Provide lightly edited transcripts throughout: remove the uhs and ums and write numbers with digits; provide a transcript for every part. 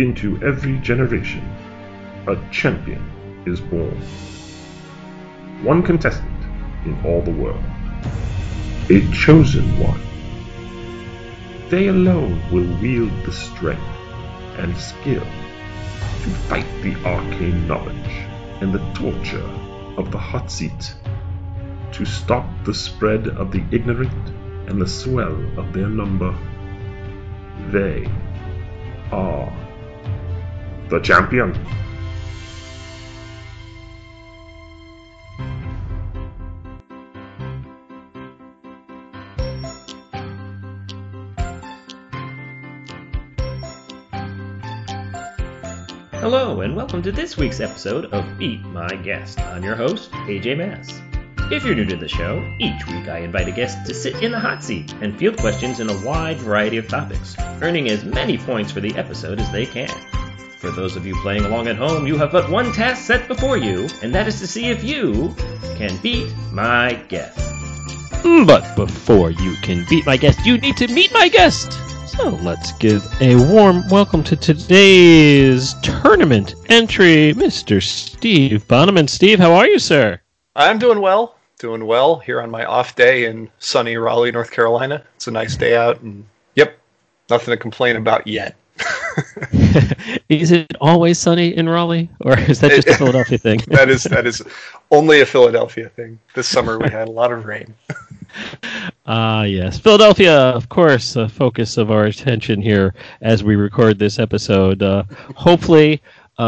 Into every generation, a champion is born. One contestant in all the world, a chosen one. They alone will wield the strength and skill to fight the arcane knowledge and the torture of the hot seat, to stop the spread of the ignorant and the swell of their number. They are the champion. Hello and welcome to this week's episode of Beat My Guest. I'm your host, AJ Mass. If you're new to the show, each week I invite a guest to sit in the hot seat and field questions in a wide variety of topics, earning as many points for the episode as they can. For those of you playing along at home, you have but one task set before you, and that is to see if you can beat my guest. But before you can beat my guest, you need to meet my guest! So let's give a warm welcome to today's tournament entry, Mr. Steve Bonneman. Steve, how are you, sir? I'm doing well. Doing well here on my off day in sunny Raleigh, North Carolina. It's a nice day out, and yep, nothing to complain about yet. Is it always sunny in Raleigh, or is that just a Philadelphia thing? that is only a Philadelphia thing. This summer we had a lot of rain. Yes. Philadelphia, of course, the focus of our attention here as we record this episode. Hopefully,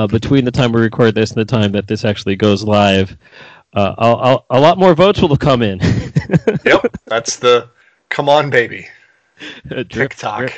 between the time we record this and the time that this actually goes live, a lot more votes will come in. Yep, that's the come on, baby. TikTok.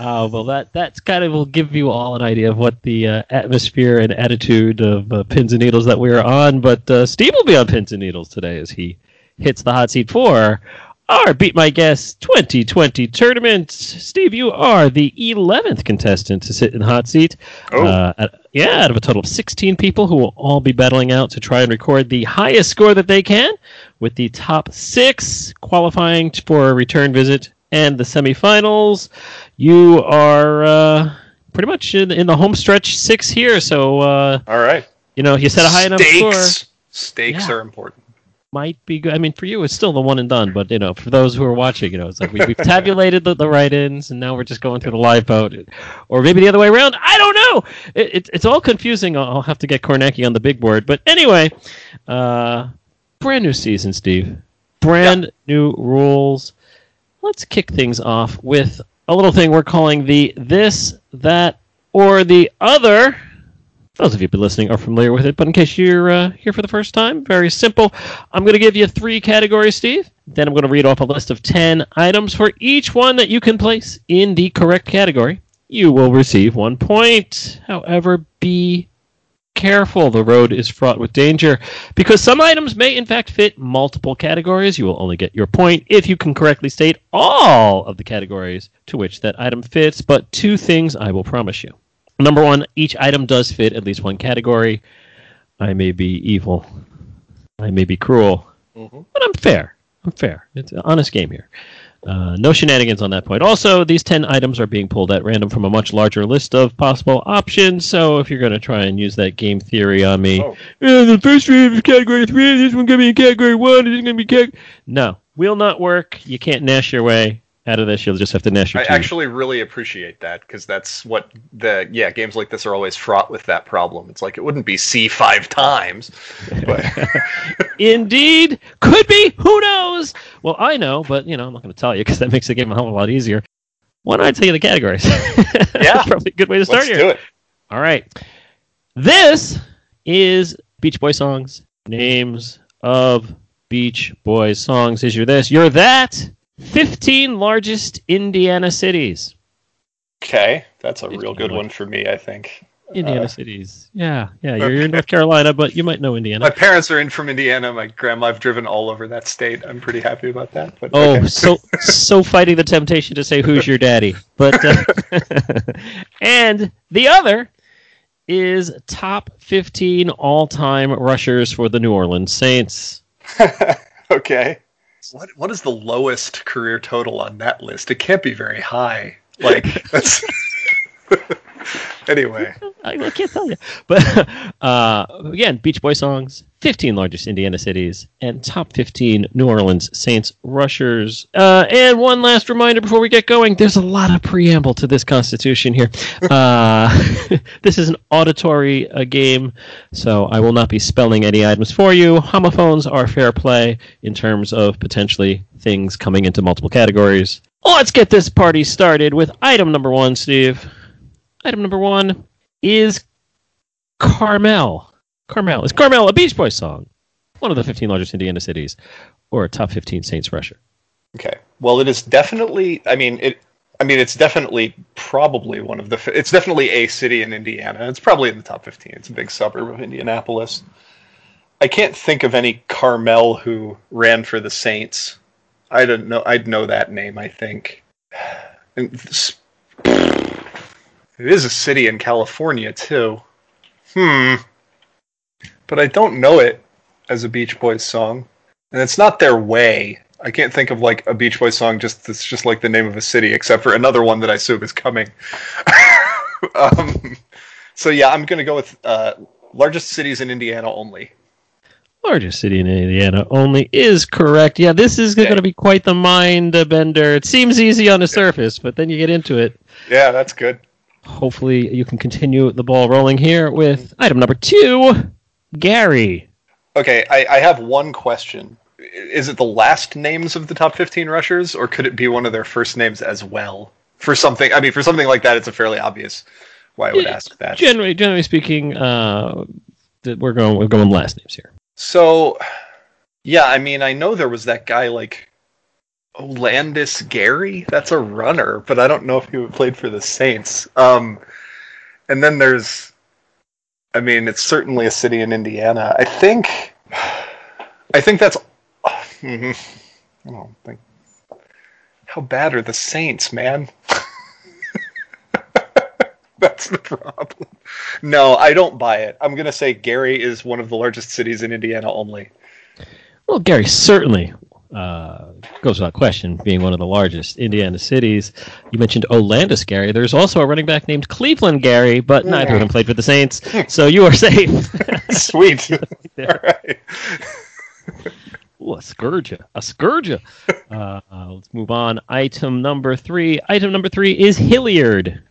Well, that's kind of will give you all an idea of what the atmosphere and attitude of pins and needles that we are on. But Steve will be on pins and needles today as he hits the hot seat for our Beat My Guest 2020 tournament. Steve, you are the 11th contestant to sit in the hot seat. Oh. Out of a total of 16 people who will all be battling out to try and record the highest score that they can, with the top 6 qualifying for a return visit and the semifinals. You are pretty much in the home stretch 6 here, so all right. You know, you set a high enough score. Stakes are important. Might be good. I mean, for you, it's still the one and done. But you know, for those who are watching, you know, it's like we've tabulated the write-ins, and now we're just going through the live vote, or maybe the other way around. I don't know. It's all confusing. I'll have to get Kornacki on the big board. But anyway, brand new season, Steve. Brand new rules. Let's kick things off with a little thing we're calling the this, that, or the other. Those of you who've been listening are familiar with it, but in case you're here for the first time, very simple. I'm going to give you 3 categories, Steve. Then I'm going to read off a list of 10 items. For each one that you can place in the correct category, you will receive 1 point. However, be careful. The road is fraught with danger, because some items may, in fact, fit multiple categories. You will only get your point if you can correctly state all of the categories to which that item fits, but 2 things I will promise you. Number 1, each item does fit at least 1 category. I may be evil. I may be cruel. Mm-hmm. But I'm fair. It's an honest game here. No shenanigans on that point. Also, these 10 items are being pulled at random from a much larger list of possible options. So if you're going to try and use that game theory on me, the first 3 is category 3, this one's going to be category 1, this is going to be category... No, will not work. You can't gnash your way out of this. You'll just have to gnash your teeth. I actually really appreciate that, because that's what games like this are always fraught with, that problem. It's like, it wouldn't be C 5 times. But indeed, could be. Who knows? Well, I know, but you know, I'm not going to tell you, because that makes the game a hell of a lot easier. Why don't I tell you the categories? That's probably a good way to start. Let's do it. All right. This is Beach Boy songs. Names of Beach Boy songs is your this, your that. 15 largest Indiana cities. Okay, that's a real good one for me, I think. Indiana cities. Yeah, you're in North Carolina, but you might know Indiana. My parents are from Indiana. My grandma, I've driven all over that state. I'm pretty happy about that. But so fighting the temptation to say, who's your daddy? But and the other is top 15 all-time rushers for the New Orleans Saints. Okay. What is the lowest career total on that list? It can't be very high. Like that's Anyway, I can't tell you. But again, Beach Boy songs, 15 largest Indiana cities, and top 15 New Orleans Saints rushers. And one last reminder before we get going, there's a lot of preamble to this Constitution here. This is an auditory game, so I will not be spelling any items for you. Homophones are fair play in terms of potentially things coming into multiple categories. Let's get this party started with item number one, Steve. Item number one is Carmel. Carmel. Is Carmel a Beach Boys song? One of the 15 largest Indiana cities, or a top 15 Saints rusher? Okay. Well, it is definitely. It's definitely probably one of the. It's definitely a city in Indiana. It's probably in the top 15. It's a big suburb of Indianapolis. I can't think of any Carmel who ran for the Saints. I don't know. I'd know that name, I think. And it is a city in California, too. But I don't know it as a Beach Boys song. And it's not their way. I can't think of, like, a Beach Boys song that's just like the name of a city, except for another one that I assume is coming. So, yeah, I'm going to go with largest cities in Indiana only. Largest city in Indiana only is correct. Yeah, this is going to be quite the mind bender. It seems easy on the surface, but then you get into it. Yeah, that's good. Hopefully you can continue the ball rolling here with item number two, Gary. Okay, I have one question. Is it the last names of the top 15 rushers, or could it be one of their first names as well? For something like that, it's a fairly obvious why I would ask that. Generally speaking, we're going last names here. So, yeah, I mean, I know there was that guy like Olandis Gary. That's a runner, but I don't know if he played for the Saints. And then there's, I mean, it's certainly a city in Indiana. I think that's. I don't think. How bad are the Saints, man? That's the problem. No, I don't buy it. I'm going to say Gary is one of the largest cities in Indiana only. Well, Gary certainly goes without question being one of the largest Indiana cities. You mentioned Olandis Gary. There's also a running back named Cleveland Gary, but neither of them played for the Saints, so you are safe. Sweet. All right. Ooh, a scourger. Let's move on. Item number three is Hilliard.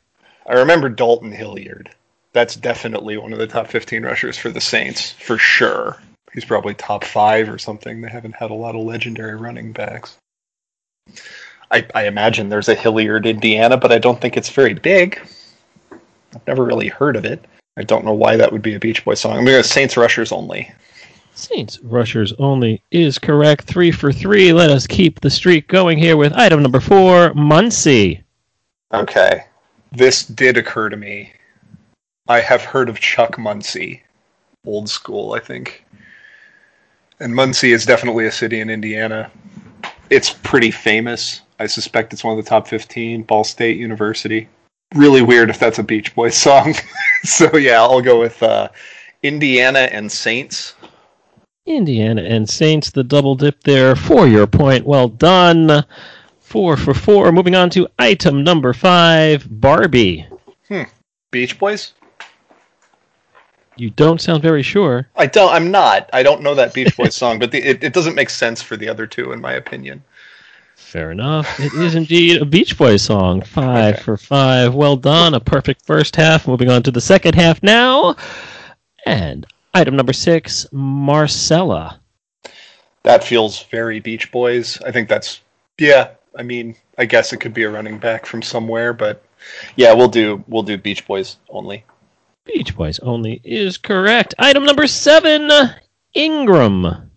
I remember Dalton Hilliard. That's definitely one of the top 15 rushers for the Saints, for sure. He's probably top 5 or something. They haven't had a lot of legendary running backs. I imagine there's a Hilliard, Indiana, but I don't think it's very big. I've never really heard of it. I don't know why that would be a Beach Boys song. I'm going to go Saints Rushers Only. Saints Rushers Only is correct. 3 for 3. Let us keep the streak going here with item number 4, Muncie. Okay. This did occur to me. I have heard of Chuck Muncie. Old school, I think. And Muncie is definitely a city in Indiana. It's pretty famous. I suspect it's one of the top 15. Ball State University. Really weird if that's a Beach Boys song. So yeah, I'll go with Indiana and Saints. Indiana and Saints, the double dip there for your point. Well done. 4 for 4. Moving on to item number 5, Barbie. Beach Boys? You don't sound very sure. I don't. I'm not. I don't know that Beach Boys song, but it doesn't make sense for the other two, in my opinion. Fair enough. It is indeed a Beach Boys song. 5 for 5. Well done. A perfect first half. Moving on to the second half now. And item number 6, Marcella. That feels very Beach Boys. I think that's... Yeah, I mean, I guess it could be a running back from somewhere, but yeah, we'll do Beach Boys only. Beach Boys only is correct. Item number 7, Ingram.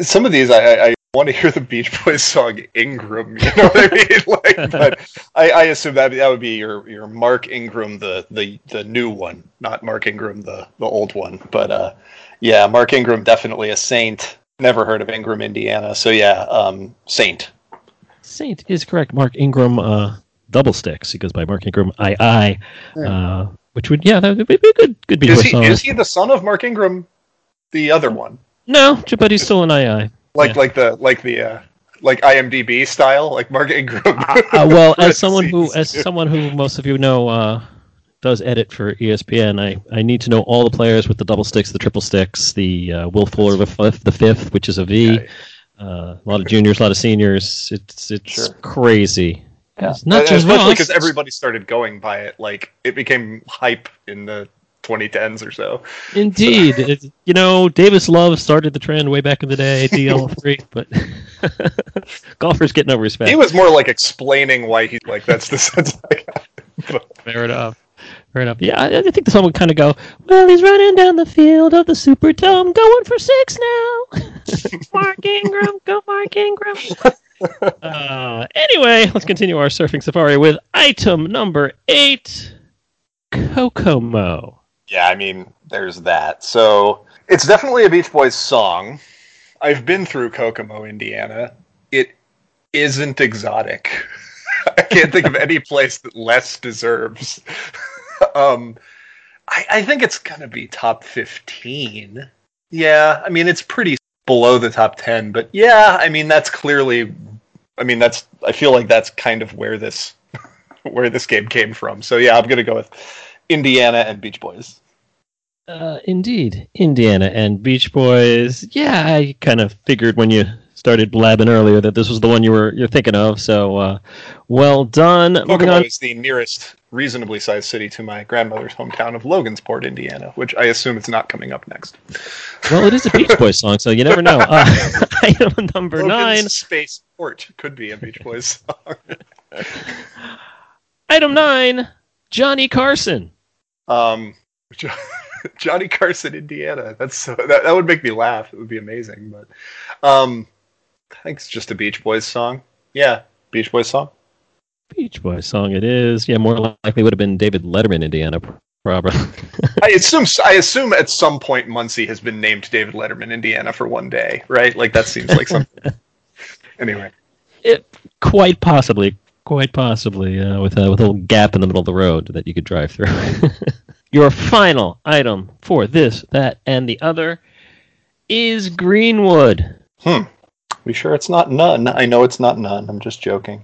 Some of these, I want to hear the Beach Boys song Ingram, you know what I mean? Like, but I assume that would be your Mark Ingram, the new one, not Mark Ingram, the old one. But yeah, Mark Ingram, definitely a Saint. Never heard of Ingram, Indiana, so yeah, Saint. Saint is correct. Mark Ingram, double sticks. He goes by Mark Ingram, which would, yeah, that would be a good Beach Boys song. Is he the son of Mark Ingram, the other one? No, but he's still an II. Like IMDb style, like Mark Ingram. Well, as someone who most of you know, does edit for ESPN, I need to know all the players with the double sticks, the triple sticks, the Will Fuller the fifth, which is a V. Okay. A lot of juniors, a lot of seniors. It's sure. Crazy. Yeah. It's not just mostly because everybody started going by it. Like it became hype in the 2010s or so. Indeed, so. It, you know, Davis Love started the trend way back in the day. DL3, but golfers get no respect. He was more like explaining why he's like that's the sense I got. But. Fair enough. Fair enough. Yeah, I think the song would kind of go, well, he's running down the field of the Superdome, going for six now. Mark Ingram, go Mark Ingram. Anyway, let's continue our surfing safari with item number 8, Kokomo. Yeah, I mean, there's that. So it's definitely a Beach Boys song. I've been through Kokomo, Indiana. It isn't exotic. I can't think of any place that less deserves. I think it's going to be top 15. Yeah, I mean, it's pretty below the top 10. But yeah, I mean, that's clearly... I mean, that's. I feel like that's kind of where this game came from. So yeah, I'm going to go with Indiana and Beach Boys. Indeed, Indiana and Beach Boys. Yeah, I kind of figured when you... started blabbing earlier that this was the one you're thinking of, so well done. Kokomo is the nearest reasonably sized city to my grandmother's hometown of Logansport, Indiana, which I assume it's not coming up next. Well, it is a Beach Boys song, so you never know. Item number 9. Space Port could be a Beach Boys song. Item 9, Johnny Carson. Johnny Carson, Indiana. That's so, that would make me laugh. It would be amazing, but. I think it's just a Beach Boys song. Yeah, Beach Boys song. Beach Boys song it is. Yeah, more likely would have been David Letterman, Indiana, probably. I assume at some point Muncie has been named David Letterman, Indiana for one day, right? Like, that seems like something. Anyway. Quite possibly, with a little gap in the middle of the road that you could drive through. Your final item for this, that, and the other is Greenwood. Be sure it's not None. I know it's not None. I'm just joking.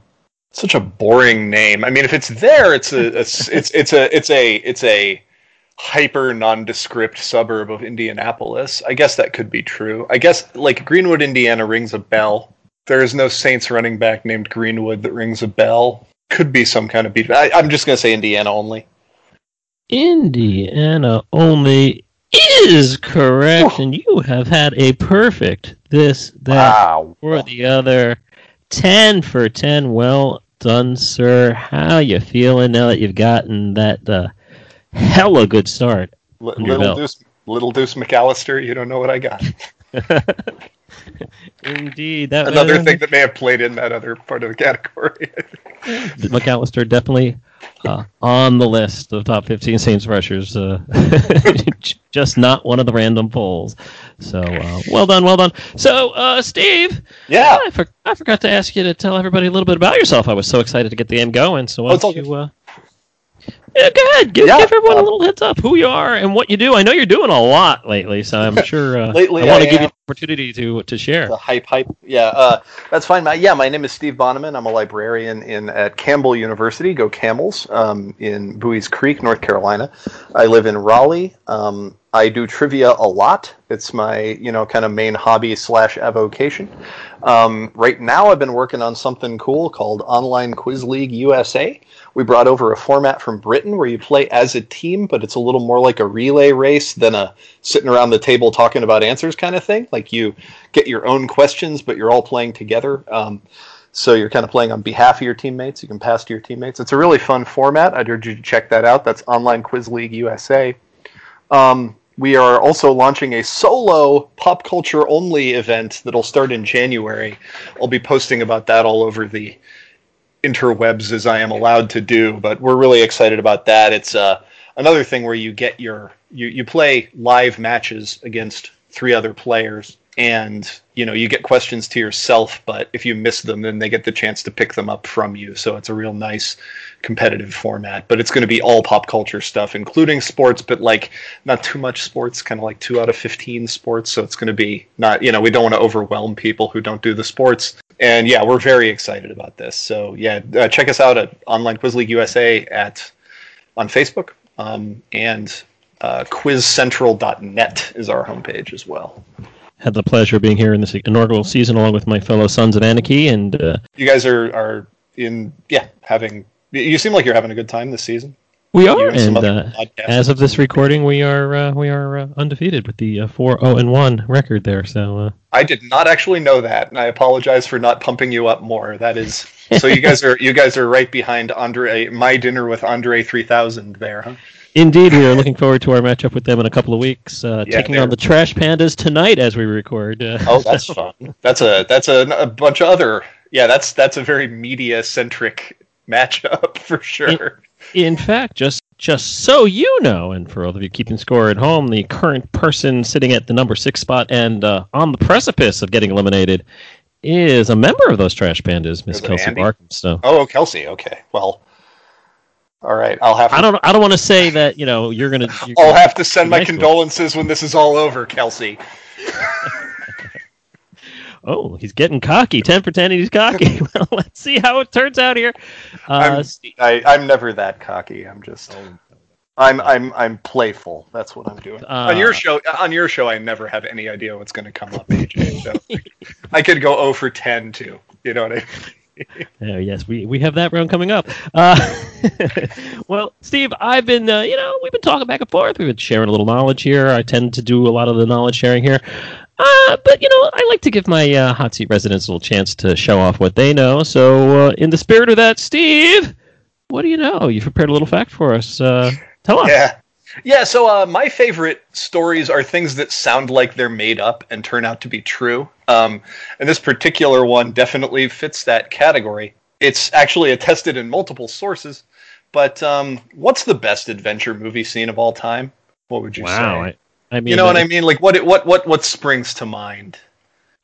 It's such a boring name. I mean, if it's there, it's a hyper nondescript suburb of Indianapolis. I guess that could be true. I guess like Greenwood, Indiana rings a bell. There is no Saints running back named Greenwood that rings a bell. Could be some kind of beach. I'm just gonna say Indiana only. Indiana only is correct, and you have had a perfect this, that, or the other. 10 for 10. Well done, sir. How you feeling now that you've gotten that hella good start? Little Deuce McAllister, you don't know what I got. Indeed. That another thing that may have played in that other part of the category. McAllister definitely on the list of top 15 Saints rushers. Just not one of the random polls. So well done. So Steve, yeah, I forgot to ask you to tell everybody a little bit about yourself. I was so excited to get the game going. So why don't you... Yeah, go ahead. Give everyone a little heads up who you are and what you do. I know you're doing a lot lately, so I'm sure I want to give you the opportunity to share. The hype. Yeah, that's fine. My name is Steve Bonneman. I'm a librarian at Campbell University, go Camels, in Bowie's Creek, North Carolina. I live in Raleigh. I do trivia a lot. It's my, kind of main hobby / avocation. Right now I've been working on something cool called Online Quiz League USA. We brought over a format from Britain where you play as a team, but it's a little more like a relay race than a sitting around the table talking about answers kind of thing. Like you get your own questions, but you're all playing together. So you're kind of playing on behalf of your teammates. You can pass to your teammates. It's a really fun format. I'd urge you to check that out. That's Online Quiz League USA. We are also launching a solo pop culture only event that'll start in January. I'll be posting about that all over the interwebs as I am allowed to do, but we're really excited about that. It's another thing where you get you play live matches against 3 other players, and you get questions to yourself, but if you miss them, then they get the chance to pick them up from you. So it's a real nice competitive format, but it's going to be all pop culture stuff, including sports, but like not too much sports, kind of like 2 out of 15 sports. So it's going to be not, we don't want to overwhelm people who don't do the sports. And yeah, we're very excited about this. So yeah, check us out at Online Quiz League USA on Facebook, And QuizCentral.net is our homepage as well. Had the pleasure of being here in this inaugural season along with my fellow Sons of Anarchy. And you guys are in, having, you seem like you're having a good time this season. We are, and as of this recording, we are undefeated with the 4-0-1 record there. So I did not actually know that, and I apologize for not pumping you up more. That is, so you guys are right behind Andre. My Dinner with Andre 3000 there, huh? Indeed, we are looking forward to our matchup with them in a couple of weeks. Taking on the Trash Pandas tonight as we record. That's fun. That's a bunch of other. Yeah, that's a very media centric matchup for sure. In fact, just so you know, and for all of you keeping score at home, the current person sitting at the number 6 spot and on the precipice of getting eliminated is a member of those Trash Pandas, Miss Kelsey Barkham. So, Kelsey. Okay, well, all right. I'll have. I don't want to say that. You know, you're gonna. I'll have to send my condolences when this is all over, Kelsey. Oh, he's getting cocky. 10 for 10, and he's cocky. Well, let's see how it turns out here. I'm never that cocky. I'm just, I'm playful. That's what I'm doing. On your show, I never have any idea what's going to come up, AJ. So I could go 0 for 10 too. You know what I mean? Oh, yes, we have that round coming up. Well, Steve, I've been, we've been talking back and forth. We've been sharing a little knowledge here. I tend to do a lot of the knowledge sharing here. But, I like to give my hot seat residents a little chance to show off what they know. So in the spirit of that, Steve, what do you know? You've prepared a little fact for us. Tell us. Yeah. So my favorite stories are things that sound like they're made up and turn out to be true. And this particular one definitely fits that category. It's actually attested in multiple sources. But what's the best adventure movie scene of all time? What would you say? I mean, you know what I mean? Like what springs to mind?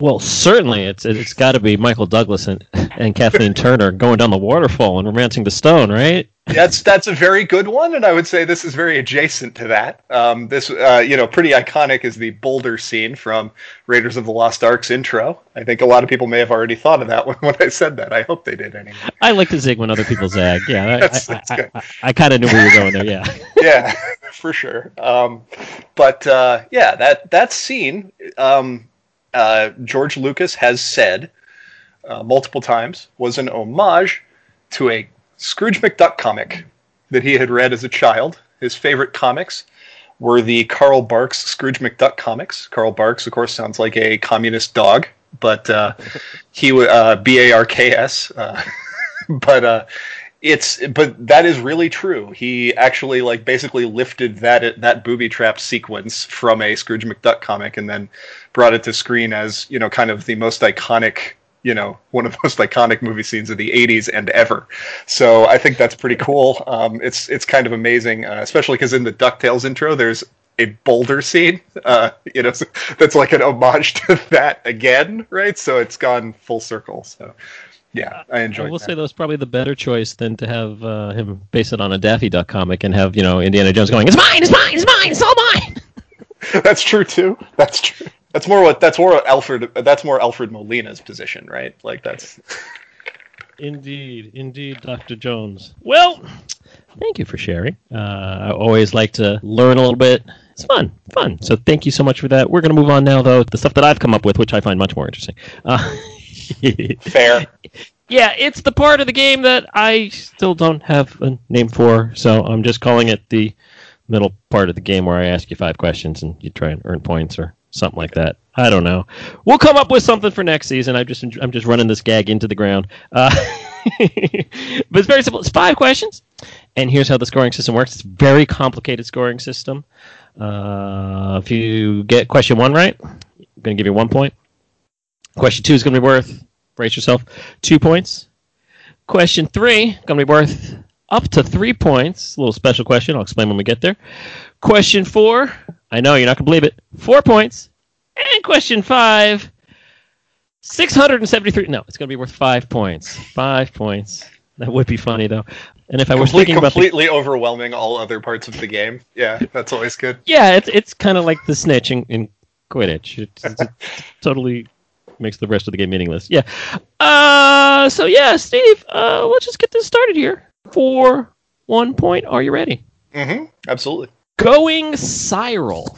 Well, certainly it's got to be Michael Douglas and Kathleen Turner going down the waterfall and romancing the stone, right? That's a very good one, and I would say this is very adjacent to that. This pretty iconic is the boulder scene from Raiders of the Lost Ark's intro. I think a lot of people may have already thought of that one when I said that. I hope they did anyway. I like to zig when other people zag. Yeah, I kind of knew where you were going there. Yeah, yeah, for sure. That scene. George Lucas has said multiple times was an homage to a Scrooge McDuck comic that he had read as a child. His favorite comics were the Carl Barks Scrooge McDuck comics. Carl Barks, of course, sounds like a communist dog, but he would Barks. But that is really true. He actually basically lifted that booby trap sequence from a Scrooge McDuck comic and then brought it to screen as, kind of the most iconic, one of the most iconic movie scenes of the 80s and ever. So I think that's pretty cool. It's kind of amazing, especially because in the DuckTales intro, there's a boulder scene, so that's like an homage to that again, right? So it's gone full circle. So. Yeah, I enjoyed that. I will say that was probably the better choice than to have him base it on a Daffy Duck comic and have, Indiana Jones going, "It's mine, it's mine, it's mine, it's all mine." That's true too. That's true. That's more Alfred Molina's position, right? Like that's Indeed, Dr. Jones. Well, thank you for sharing. I always like to learn a little bit. It's fun. So thank you so much for that. We're going to move on now, though, to the stuff that I've come up with, which I find much more interesting. Fair. Yeah, it's the part of the game that I still don't have a name for, so I'm just calling it the middle part of the game where I ask you 5 questions and you try and earn points or something like that. I don't know. We'll come up with something for next season. I'm just running this gag into the ground. But it's very simple. It's 5 questions, and here's how the scoring system works. It's a very complicated scoring system. If you get question 1 right, I'm going to give you 1 point. Question 2 is going to be worth, brace yourself, 2 points. Question 3 going to be worth up to 3 points. A little special question. I'll explain when we get there. Question 4, I know you're not going to believe it, 4 points. And question 5, 673. No, it's going to be worth 5 points. 5 points. That would be funny, though. And if I was thinking about completely overwhelming all other parts of the game. Yeah, that's always good. Yeah, it's kind of like the snitch in Quidditch. It's totally makes the rest of the game meaningless. Yeah. So, Steve, let's just get this started here. For 1 point, are you ready? Mm-hmm. Absolutely. Going Viral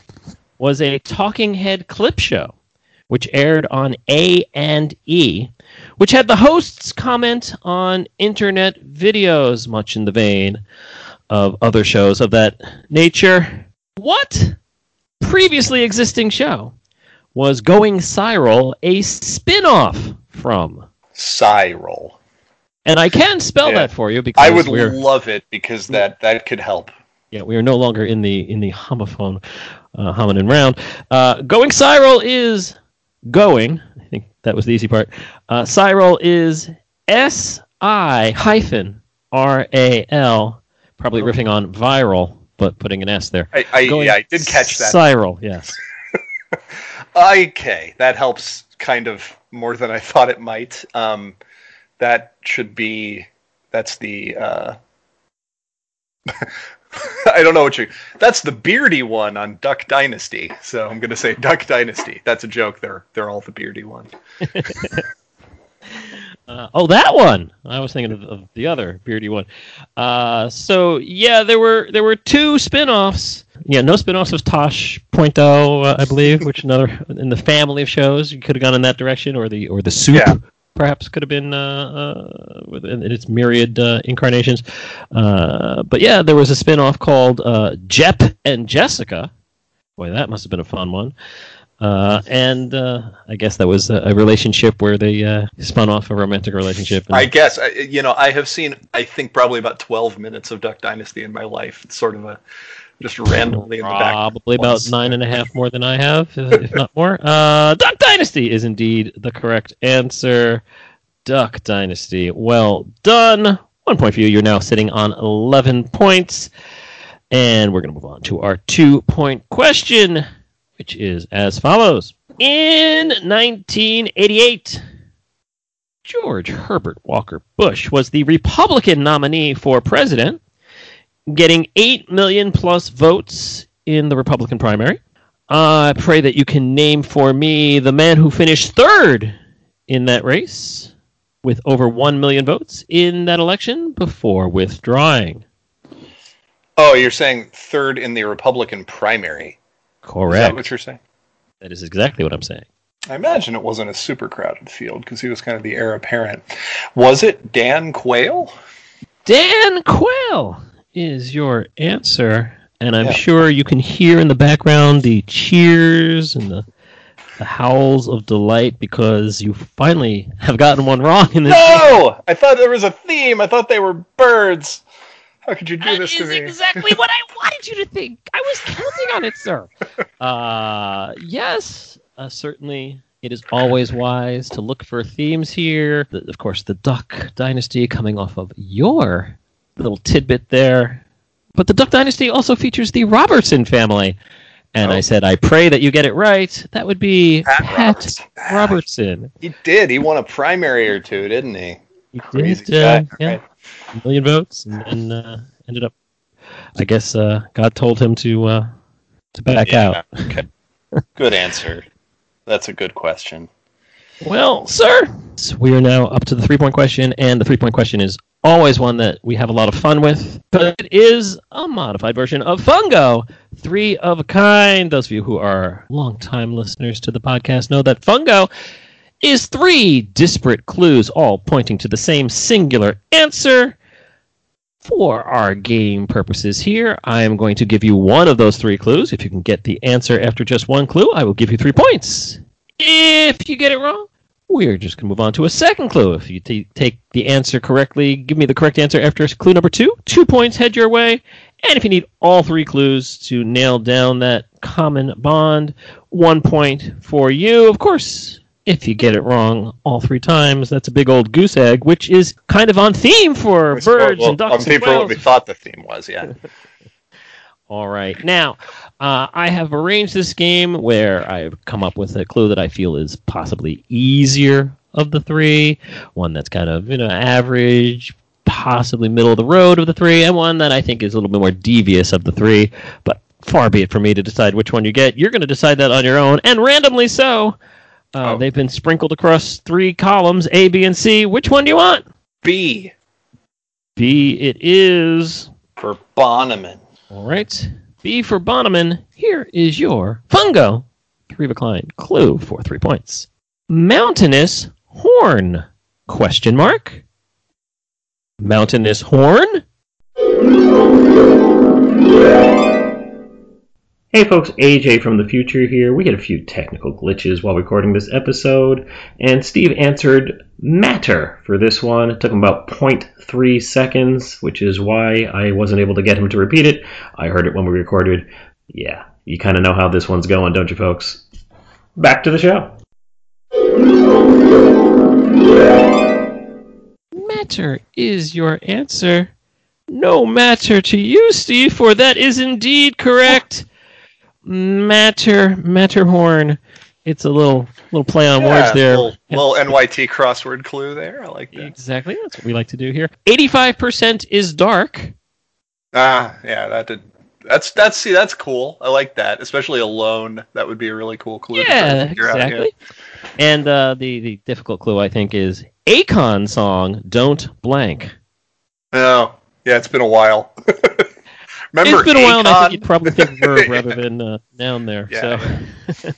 was a talking head clip show, which aired on A&E, which had the hosts comment on internet videos, much in the vein of other shows of that nature. What previously existing show was Going Viral a spin-off from? Viral. And I can spell that for you because I would love it because that could help. Yeah, we are no longer in the homophone hominin round. Going Viral is going. I think that was the easy part. Viral is SI-RAL. Probably riffing on viral, but putting an S there. I did catch that. Viral, yes. Okay, that helps kind of more than I thought it might. That should be. That's the. I don't know what you. That's the beardy one on Duck Dynasty. So I'm going to say Duck Dynasty. That's a joke. They're all the beardy one. That one. I was thinking of the other beardy one. There were two spinoffs. Yeah, no spinoffs of Tosh.0, I believe, which another in the family of shows. You could have gone in that direction, or the Soup. Yeah. Perhaps could have been in its myriad incarnations. But there was a spin-off called Jep and Jessica. Boy, that must have been a fun one. And I guess that was a relationship where they spun off a romantic relationship. I guess. I have seen, I think, probably about 12 minutes of Duck Dynasty in my life. It's sort of just randomly in the back. Probably about 9.5 more than I have, if not more. Duck Dynasty is indeed the correct answer. Duck Dynasty. Well done. 1 point for you. You're now sitting on 11 points. And we're going to move on to our 2-point question, which is as follows. In 1988, George Herbert Walker Bush was the Republican nominee for president, getting 8 million plus votes in the Republican primary. I pray that you can name for me the man who finished third in that race with over 1 million votes in that election before withdrawing. Oh, you're saying third in the Republican primary. Correct. Is that what you're saying? That is exactly what I'm saying. I imagine it wasn't a super crowded field because he was kind of the heir apparent. Was it Dan Quayle? Dan Quayle is your answer, and I'm sure you can hear in the background the cheers and the howls of delight because you finally have gotten one wrong in this. No! Game. I thought there was a theme. I thought they were birds. How could you do this to me? That is exactly what I wanted you to think. I was counting on it, sir. Certainly. It is always wise to look for themes here. Of course, the Duck Dynasty coming off of your little tidbit there. But the Duck Dynasty also features the Robertson family. And I said, I pray that you get it right. That would be Pat Robertson. He did. He won a primary or two, didn't he? He crazy did. Right. A 1 million votes. And ended up, I guess, God told him to back out. Okay. Good answer. That's a good question. Well, sir, we are now up to the 3-point question. And the 3-point question is always one that we have a lot of fun with, but it is a modified version of Fungo, three of a kind. Those of you who are longtime listeners to the podcast know that Fungo is three disparate clues, all pointing to the same singular answer. For our game purposes here, I am going to give you one of those three clues. If you can get the answer after just one clue, I will give you 3 points. If you get it wrong, we're just going to move on to a second clue. If you take the answer correctly, give me the correct answer after clue number 2. 2 points head your way. And if you need all three clues to nail down that common bond, 1 point for you. Of course, if you get it wrong all three times, that's a big old goose egg, which is kind of on theme for birds and ducks. On theme for what we thought the theme was, yeah. All right. Now, I have arranged this game where I've come up with a clue that I feel is possibly easier of the three, one that's kind of average, possibly middle of the road of the three, and one that I think is a little bit more devious of the three. But far be it from me to decide which one you get. You're going to decide that on your own, and randomly so. They've been sprinkled across three columns, A, B, and C. Which one do you want? B. B it is. For Bonneman. All right. B for Bonneman. Here is your fungo. 3 reclined. Clue for 3 points. Mountainous horn? Question mark. Mountainous horn? Hey folks, AJ from the future here. We had a few technical glitches while recording this episode, and Steve answered matter for this one. It took him about 0.3 seconds, which is why I wasn't able to get him to repeat it. I heard it when we recorded. Yeah, you kind of know how this one's going, don't you folks? Back to the show. Matter is your answer. No matter to you, Steve, for that is indeed correct. Matterhorn. It's a little play on words there. Little NYT crossword clue there. I like that. Exactly. That's what we like to do here. 85% is dark. Yeah, that did. That's cool. I like that, especially alone. That would be a really cool clue. Yeah, exactly. And the difficult clue, I think, is Akon song "Don't Blank." Oh, yeah, it's been a while. Remember it's been Akon? A while, and I think you'd probably think verb rather than noun there. Yeah. So,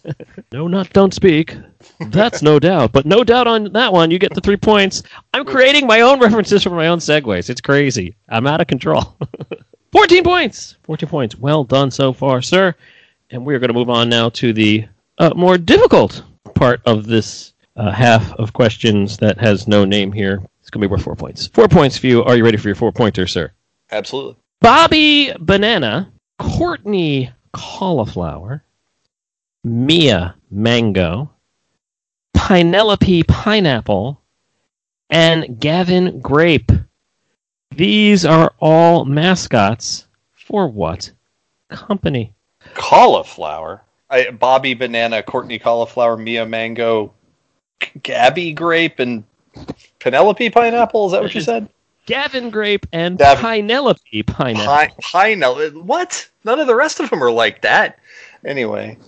no, not don't speak. That's no doubt. But no doubt on that one, you get the 3 points. I'm creating my own references for my own segues. It's crazy. I'm out of control. 14 points. 14 points. Well done so far, sir. And we're going to move on now to the more difficult part of this half of questions that has no name here. It's going to be worth 4 points. 4 points for you. Are you ready for your 4-pointer, sir? Absolutely. Bobby Banana, Courtney Cauliflower, Mia Mango, Penelope Pineapple, and Gavin Grape. These are all mascots for what company? Cauliflower? Bobby Banana, Courtney Cauliflower, Mia Mango, Gabby Grape, and Penelope Pineapple? Is that what you said? Gavin Grape and Penelope Pineapple. Pineapple? What? None of the rest of them are like that. Anyway,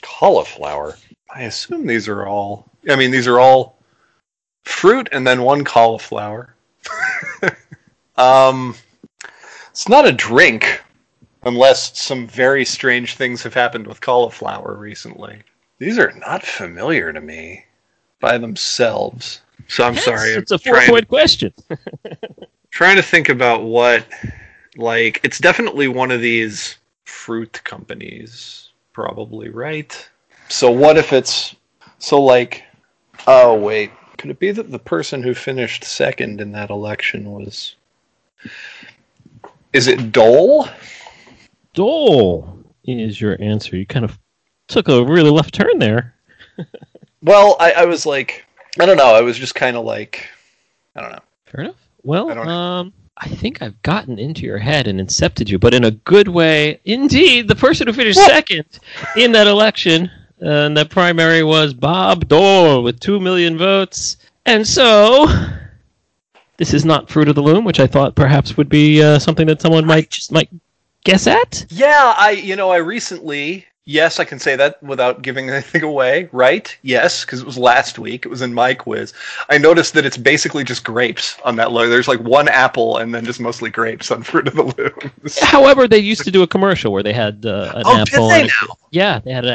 cauliflower. I assume these are all... I mean, these are all fruit and then one cauliflower. It's not a drink, unless some very strange things have happened with cauliflower recently. These are not familiar to me by themselves, so I'm sorry. It's a 4-point question. Trying to think about what, like, it's definitely one of these fruit companies, probably, right? So what if it's could it be that the person who finished second in that election was... Is it Dole? Dole is your answer. You kind of took a really left turn there. Well, I was like... I don't know. I was just kind of like... I don't know. Fair enough. Well, I think I've gotten into your head and incepted you, but in a good way. Indeed, the person who finished second in that election... And the primary was Bob Dole with 2 million votes. And so, this is not Fruit of the Loom, which I thought perhaps would be something that someone might guess at. Yeah, I recently, yes, I can say that without giving anything away, right? Yes, because it was last week. It was in my quiz. I noticed that it's basically just grapes on that logo. There's like one apple and then just mostly grapes on Fruit of the Loom. However, they used to do a commercial where they had an apple. Oh, did they now? Yeah, they had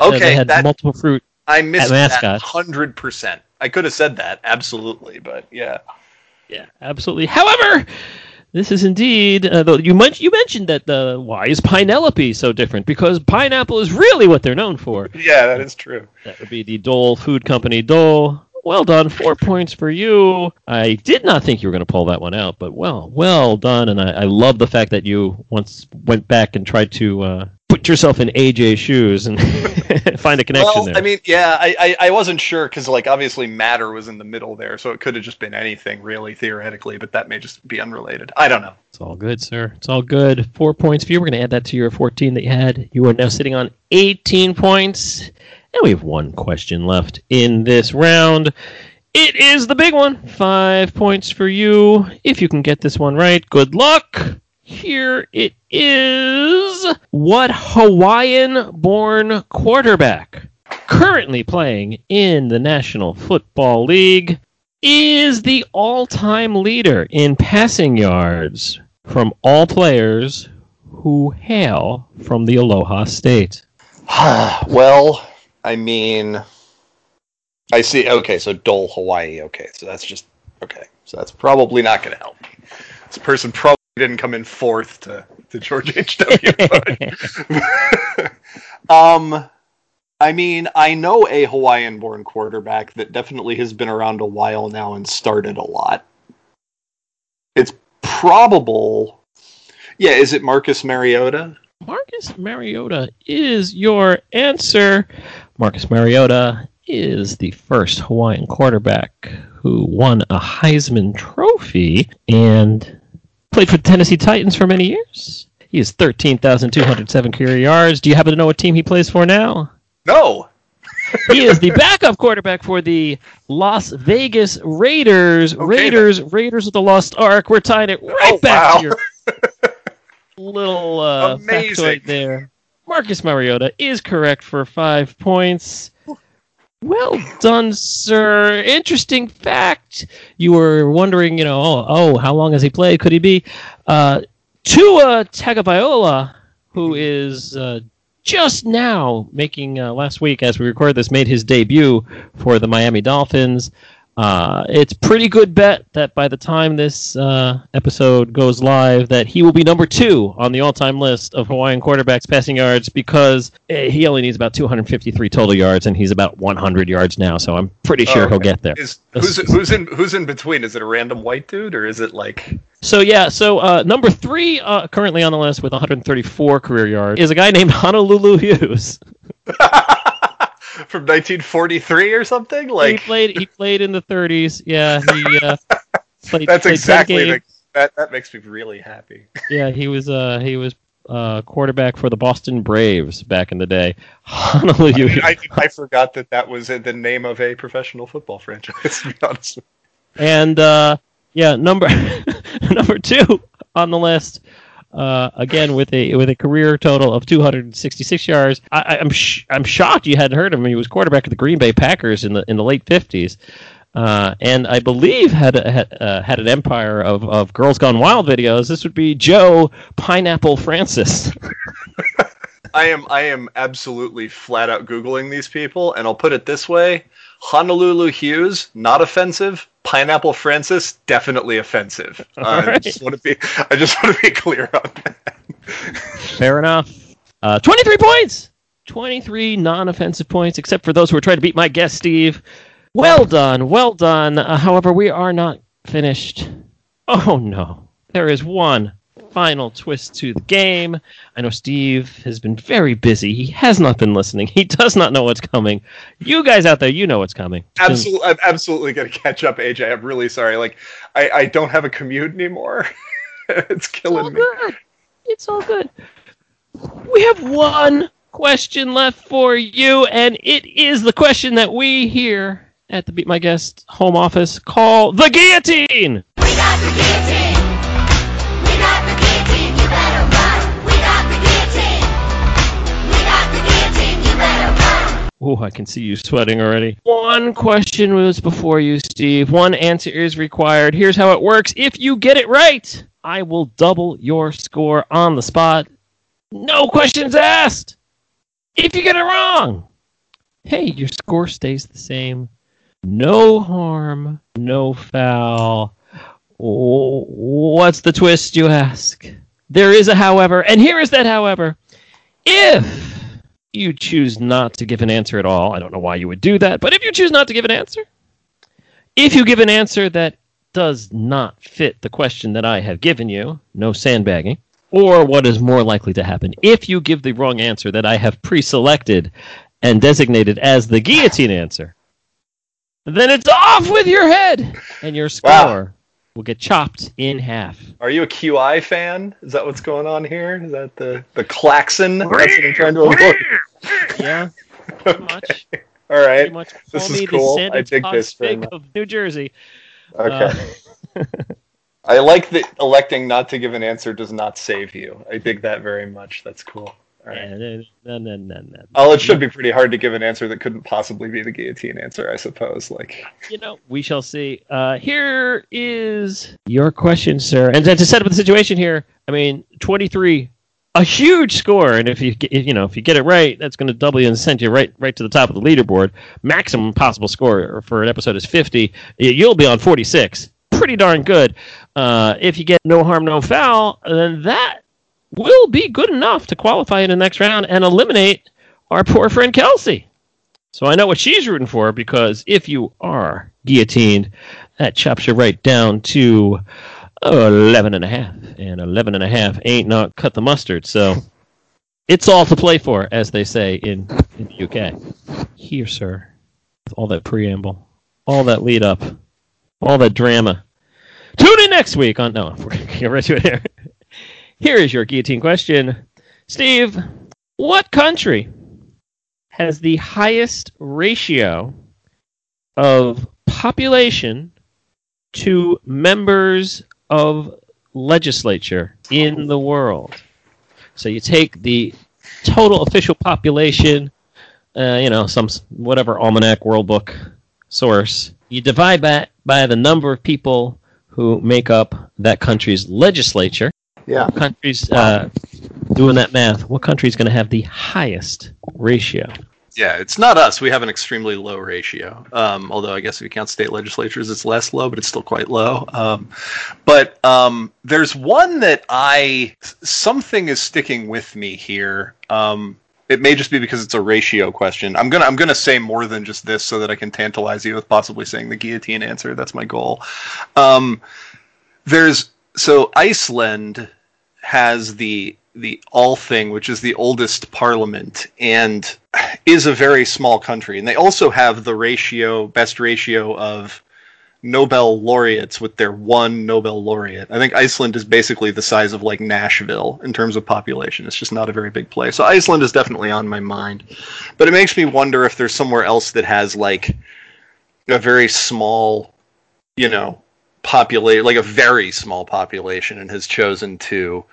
multiple fruit. I missed that 100%. I could have said that, absolutely, but yeah. Yeah, absolutely. However, this is indeed, you mentioned that why is Pinelope so different? Because pineapple is really what they're known for. Yeah, that is true. That would be the Dole Food Company. Dole, well done, 4 points for you. I did not think you were going to pull that one out, but well done. And I love the fact that you once went back and tried to... put yourself in AJ's shoes and find a connection there. I mean, yeah, I wasn't sure because, like, obviously matter was in the middle there, so it could have just been anything, really, theoretically, but that may just be unrelated. I don't know. It's all good, sir. It's all good. 4 points for you. We're going to add that to your 14 that you had. You are now sitting on 18 points, and we have one question left in this round. It is the big one. 5 points for you. If you can get this one right, good luck. Here it is. What Hawaiian-born quarterback currently playing in the National Football League is the all-time leader in passing yards from all players who hail from the Aloha State? Well, I mean, I see. Okay, so Dole, Hawaii. Okay, so that's just, okay. So that's probably not going to help me. This person probably didn't come in fourth to George H.W. I mean, I know a Hawaiian-born quarterback that definitely has been around a while now and started a lot. It's probable. Yeah, is it Marcus Mariota? Marcus Mariota is your answer. Marcus Mariota is the first Hawaiian quarterback who won a Heisman Trophy and played for the Tennessee Titans for many years. He has 13,207 career yards. Do you happen to know what team he plays for now? No. He is the backup quarterback for the Las Vegas Raiders. Okay, Raiders of the Lost Ark. We're tying it right back to your little factoid there. Marcus Mariota is correct for 5 points. Well done, sir. Interesting fact. You were wondering, you know, how long has he played? Could he be? Tua Tagovailoa, who is just now making, last week as we record this, made his debut for the Miami Dolphins. It's pretty good bet that by the time this episode goes live that he will be number 2 on the all-time list of Hawaiian quarterbacks passing yards, because he only needs about 253 total yards and he's about 100 yards now, so I'm pretty sure he'll get there. Who's in between? Is it a random white dude or is it like... So, yeah, number 3 currently on the list with 134 career yards is a guy named Honolulu Hughes. From 1943 or something? Like He played in the 30s, yeah. He played exactly that makes me really happy. Yeah, he was quarterback for the Boston Braves back in the day. Honolulu. I forgot that was the name of a professional football franchise, to be honest with you. And... number 2 on the list, again with a career total of 266 yards. I'm shocked you hadn't heard of him. He was quarterback of the Green Bay Packers in the late 50s, and I believe had an empire of Girls Gone Wild videos. This would be Joe Pineapple Francis. I am absolutely flat out Googling these people, and I'll put it this way: Honolulu Hughes, not offensive. Pineapple Francis, definitely offensive. Right. I just want to be clear on that. Fair enough. 23 points! 23 non-offensive points, except for those who are trying to beat my guest, Steve. Well done, well done. However, we are not finished. Oh, no. There is one final twist to the game. I know Steve has been very busy. He has not been listening. He does not know what's coming. You guys out there, you know what's coming. Absolutely, I'm absolutely going to catch up, AJ. I'm really sorry. Like, I don't have a commute anymore. It's killing me. It's all good. We have one question left for you, and it is the question that we here at the Beat My Guest home office call the guillotine. We got the guillotine. Oh, I can see you sweating already. One question was before you, Steve. One answer is required. Here's how it works. If you get it right, I will double your score on the spot. No questions asked. If you get it wrong, hey, your score stays the same. No harm, no foul. Oh, what's the twist, you ask? There is a however, and here is that however. If you choose not to give an answer at all. I don't know why you would do that, but if you choose not to give an answer, if you give an answer that does not fit the question that I have given you, no sandbagging, or what is more likely to happen, if you give the wrong answer that I have pre-selected and designated as the guillotine answer, then it's off with your head, and your score will get chopped in half. Are you a QI fan? Is that what's going on here? Is that the klaxon? That's what I'm trying to avoid. Yeah, pretty much. Okay. All right. Pretty much. This is cool. I dig this. Of New Jersey. Okay. I like that electing not to give an answer does not save you. I dig that very much. That's cool. All right. No. Oh, it should be pretty hard to give an answer that couldn't possibly be the guillotine answer, I suppose. Like, you know, we shall see. Here is your question, sir. And to set up the situation here, I mean, 23 a huge score, and if you get it right, that's going to double you and send you right to the top of the leaderboard. Maximum possible score for an episode is 50. You'll be on 46. Pretty darn good. If you get no harm, no foul, then that will be good enough to qualify in the next round and eliminate our poor friend Kelsey. So I know what she's rooting for, because if you are guillotined, that chops you right down to 11.5, and 11.5 ain't not cut the mustard. So it's all to play for, as they say in the UK. Here, sir, with all that preamble, all that lead up, all that drama. Tune in next week on... No, we're going to rescue it here. Here is your guillotine question. Steve, what country has the highest ratio of population to members of legislature in the world? So you take the total official population, some whatever almanac, world book source, you divide that by the number of people who make up that country's legislature. Yeah. What country's doing that math? What country's going to have the highest ratio? Yeah, it's not us. We have an extremely low ratio. Although I guess if you count state legislatures, it's less low, but it's still quite low. But there's one that something is sticking with me here. It may just be because it's a ratio question. I'm gonna say more than just this so that I can tantalize you with possibly saying the guillotine answer. That's my goal. Iceland has the Althing, which is the oldest parliament and is a very small country. And they also have the best ratio of Nobel laureates, with their one Nobel laureate. I think Iceland is basically the size of like Nashville in terms of population. It's just not a very big place. So Iceland is definitely on my mind. But it makes me wonder if there's somewhere else that has like a very small, population, like a very small population, and has chosen to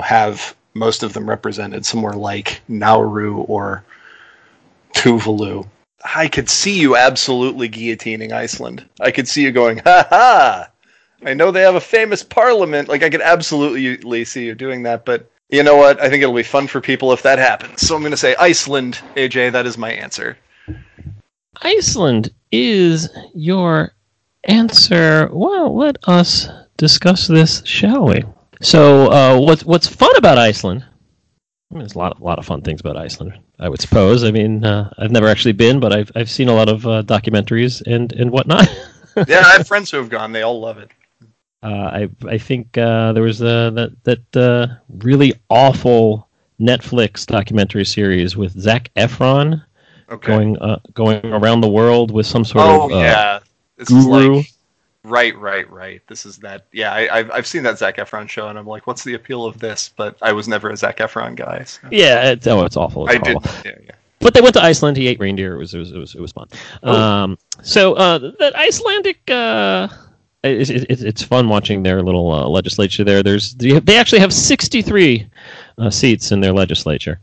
have most of them represented, somewhere like Nauru or Tuvalu. I could see you absolutely guillotining Iceland. I could see you going, ha ha! I know they have a famous parliament. Like, I could absolutely see you doing that, but you know what? I think it'll be fun for people if that happens. So I'm going to say Iceland, AJ. That is my answer. Iceland is your answer. Well, let us discuss this, shall we? So what's fun about Iceland? I mean, there's a lot of fun things about Iceland, I would suppose. I mean, I've never actually been, but I've seen a lot of documentaries and whatnot. Yeah, I have friends who have gone. They all love it. I think there was that really awful Netflix documentary series with Zac Efron going around the world with some sort of guru. Right. This is that. Yeah, I've seen that Zac Efron show, and I'm like, what's the appeal of this? But I was never a Zac Efron guy. So. Yeah, it's awful. Yeah. But they went to Iceland. He ate reindeer. It was fun. That Icelandic, it's fun watching their little legislature there. They actually have 63 seats in their legislature.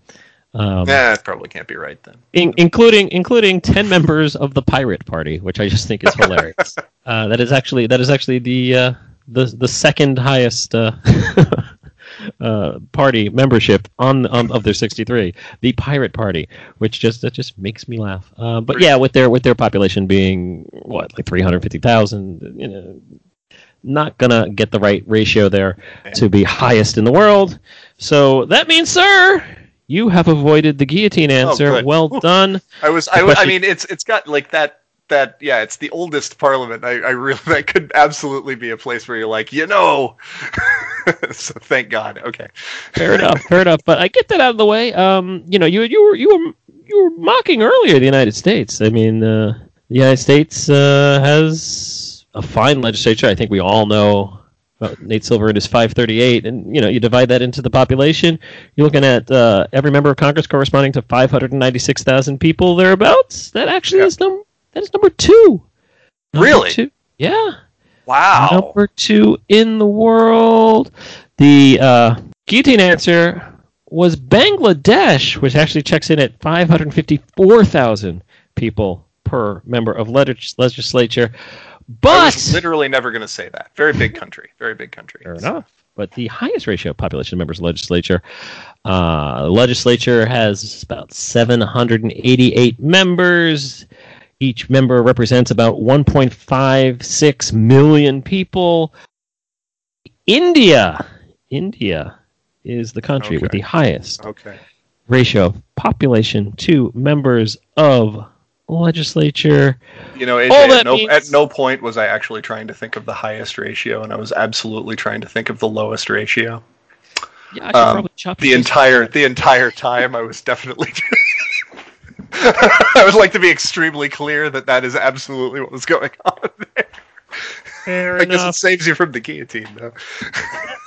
That probably can't be right then. Including 10 members of the Pirate Party, which I just think is hilarious. That is actually the second highest party membership of their 63. The Pirate Party, which just makes me laugh. But yeah, with their population being what, like 350,000, not gonna get the right ratio there to be highest in the world. So that means, sir, you have avoided the guillotine answer. Oh, well done. It's got like that. Yeah, it's the oldest parliament. I really, that could absolutely be a place where you're like, So thank God. Okay. Fair enough. But I get that out of the way. You were mocking earlier the United States. I mean, the United States has a fine legislature. I think we all know Nate Silver and his FiveThirtyEight, and you divide that into the population, you're looking at every member of Congress corresponding to 596,000 people thereabouts. That actually is number two. Really? Yeah. Wow. Number two in the world. The guillotine answer was Bangladesh, which actually checks in at 554,000 people per member of legislature. But I was literally never going to say that. Very big country. Fair enough. but the highest ratio of population of members of the legislature. The legislature has about 788 members. Each member represents about 1.56 million people. India is the country with the highest ratio of population to members of legislature. You know, at no point was I actually trying to think of the highest ratio, and I was absolutely trying to think of the lowest ratio. Yeah, I should probably chop the entire time. I was definitely. I would like to be extremely clear that is absolutely what was going on there. Fair enough. I guess it saves you from the guillotine, though.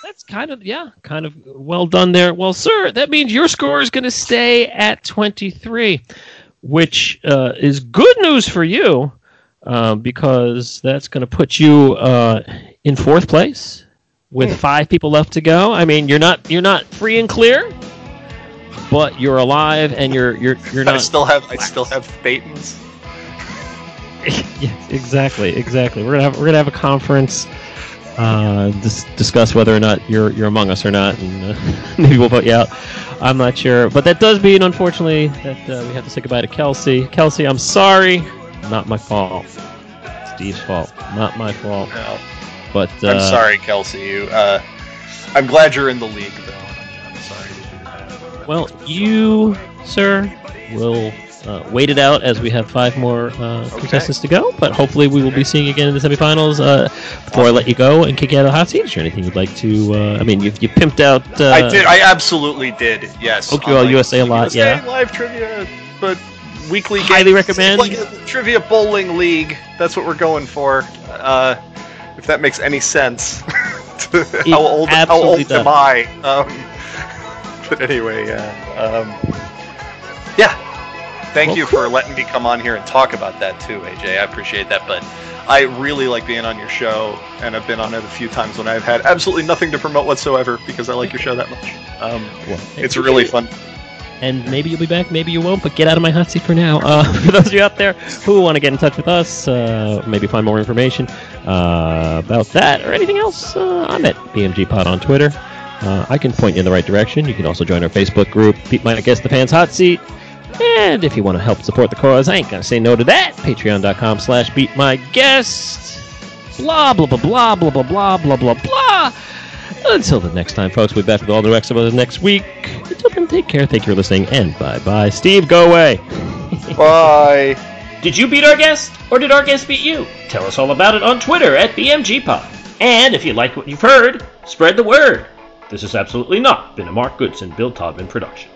That's kind of well done there. Well, sir, that means your score is going to stay at 23, which is good news for you because that's going to put you in fourth place with five people left to go. I mean, you're not free and clear. But you're alive, and you're not. I still have Thetans. Yes, exactly. We're gonna have a conference, discuss whether or not you're among us or not, and maybe we'll vote you out. I'm not sure, but that does mean, unfortunately, that we have to say goodbye to Kelsey. Kelsey, I'm sorry. Not my fault. Steve's fault. Not my fault. No. But I'm sorry, Kelsey. I'm glad you're in the league, though. I'm sorry. Well, you, sir, will wait it out as we have five more contestants to go, but hopefully we will be seeing you again in the semifinals. Before I let you go and kick you out of the hot seat, is there anything you'd like to... I mean, you pimped out... I did. I absolutely did, yes. Okay, well, USA a lot, USA live trivia, but weekly games. Highly recommend. Like a trivia bowling league. That's what we're going for. If that makes any sense. How old am I? But anyway, thank you for letting me come on here and talk about that too, AJ. I appreciate that, but I really like being on your show, and I've been on it a few times when I've had absolutely nothing to promote whatsoever because I like your show that much. It's really fun. And maybe you'll be back, maybe you won't, but get out of my hot seat for now. For those of you out there who want to get in touch with us, maybe find more information about that or anything else, I'm at BMGPod on Twitter. I can point you in the right direction. You can also join our Facebook group, Beat My Guest, The Fans Hot Seat. And if you want to help support the cause, I ain't going to say no to that. Patreon.com/Beat My Guest. Blah, blah, blah, blah, blah, blah, blah, blah, blah, blah. Until the next time, folks. We'll be back with all the rest of us next week. Until then, take care. Thank you for listening. And bye-bye. Steve, go away. Bye. Did you beat our guest? Or did our guest beat you? Tell us all about it on Twitter @BMGPod. And if you like what you've heard, spread the word. This has absolutely not been a Mark Goodson, Bill Taubman production.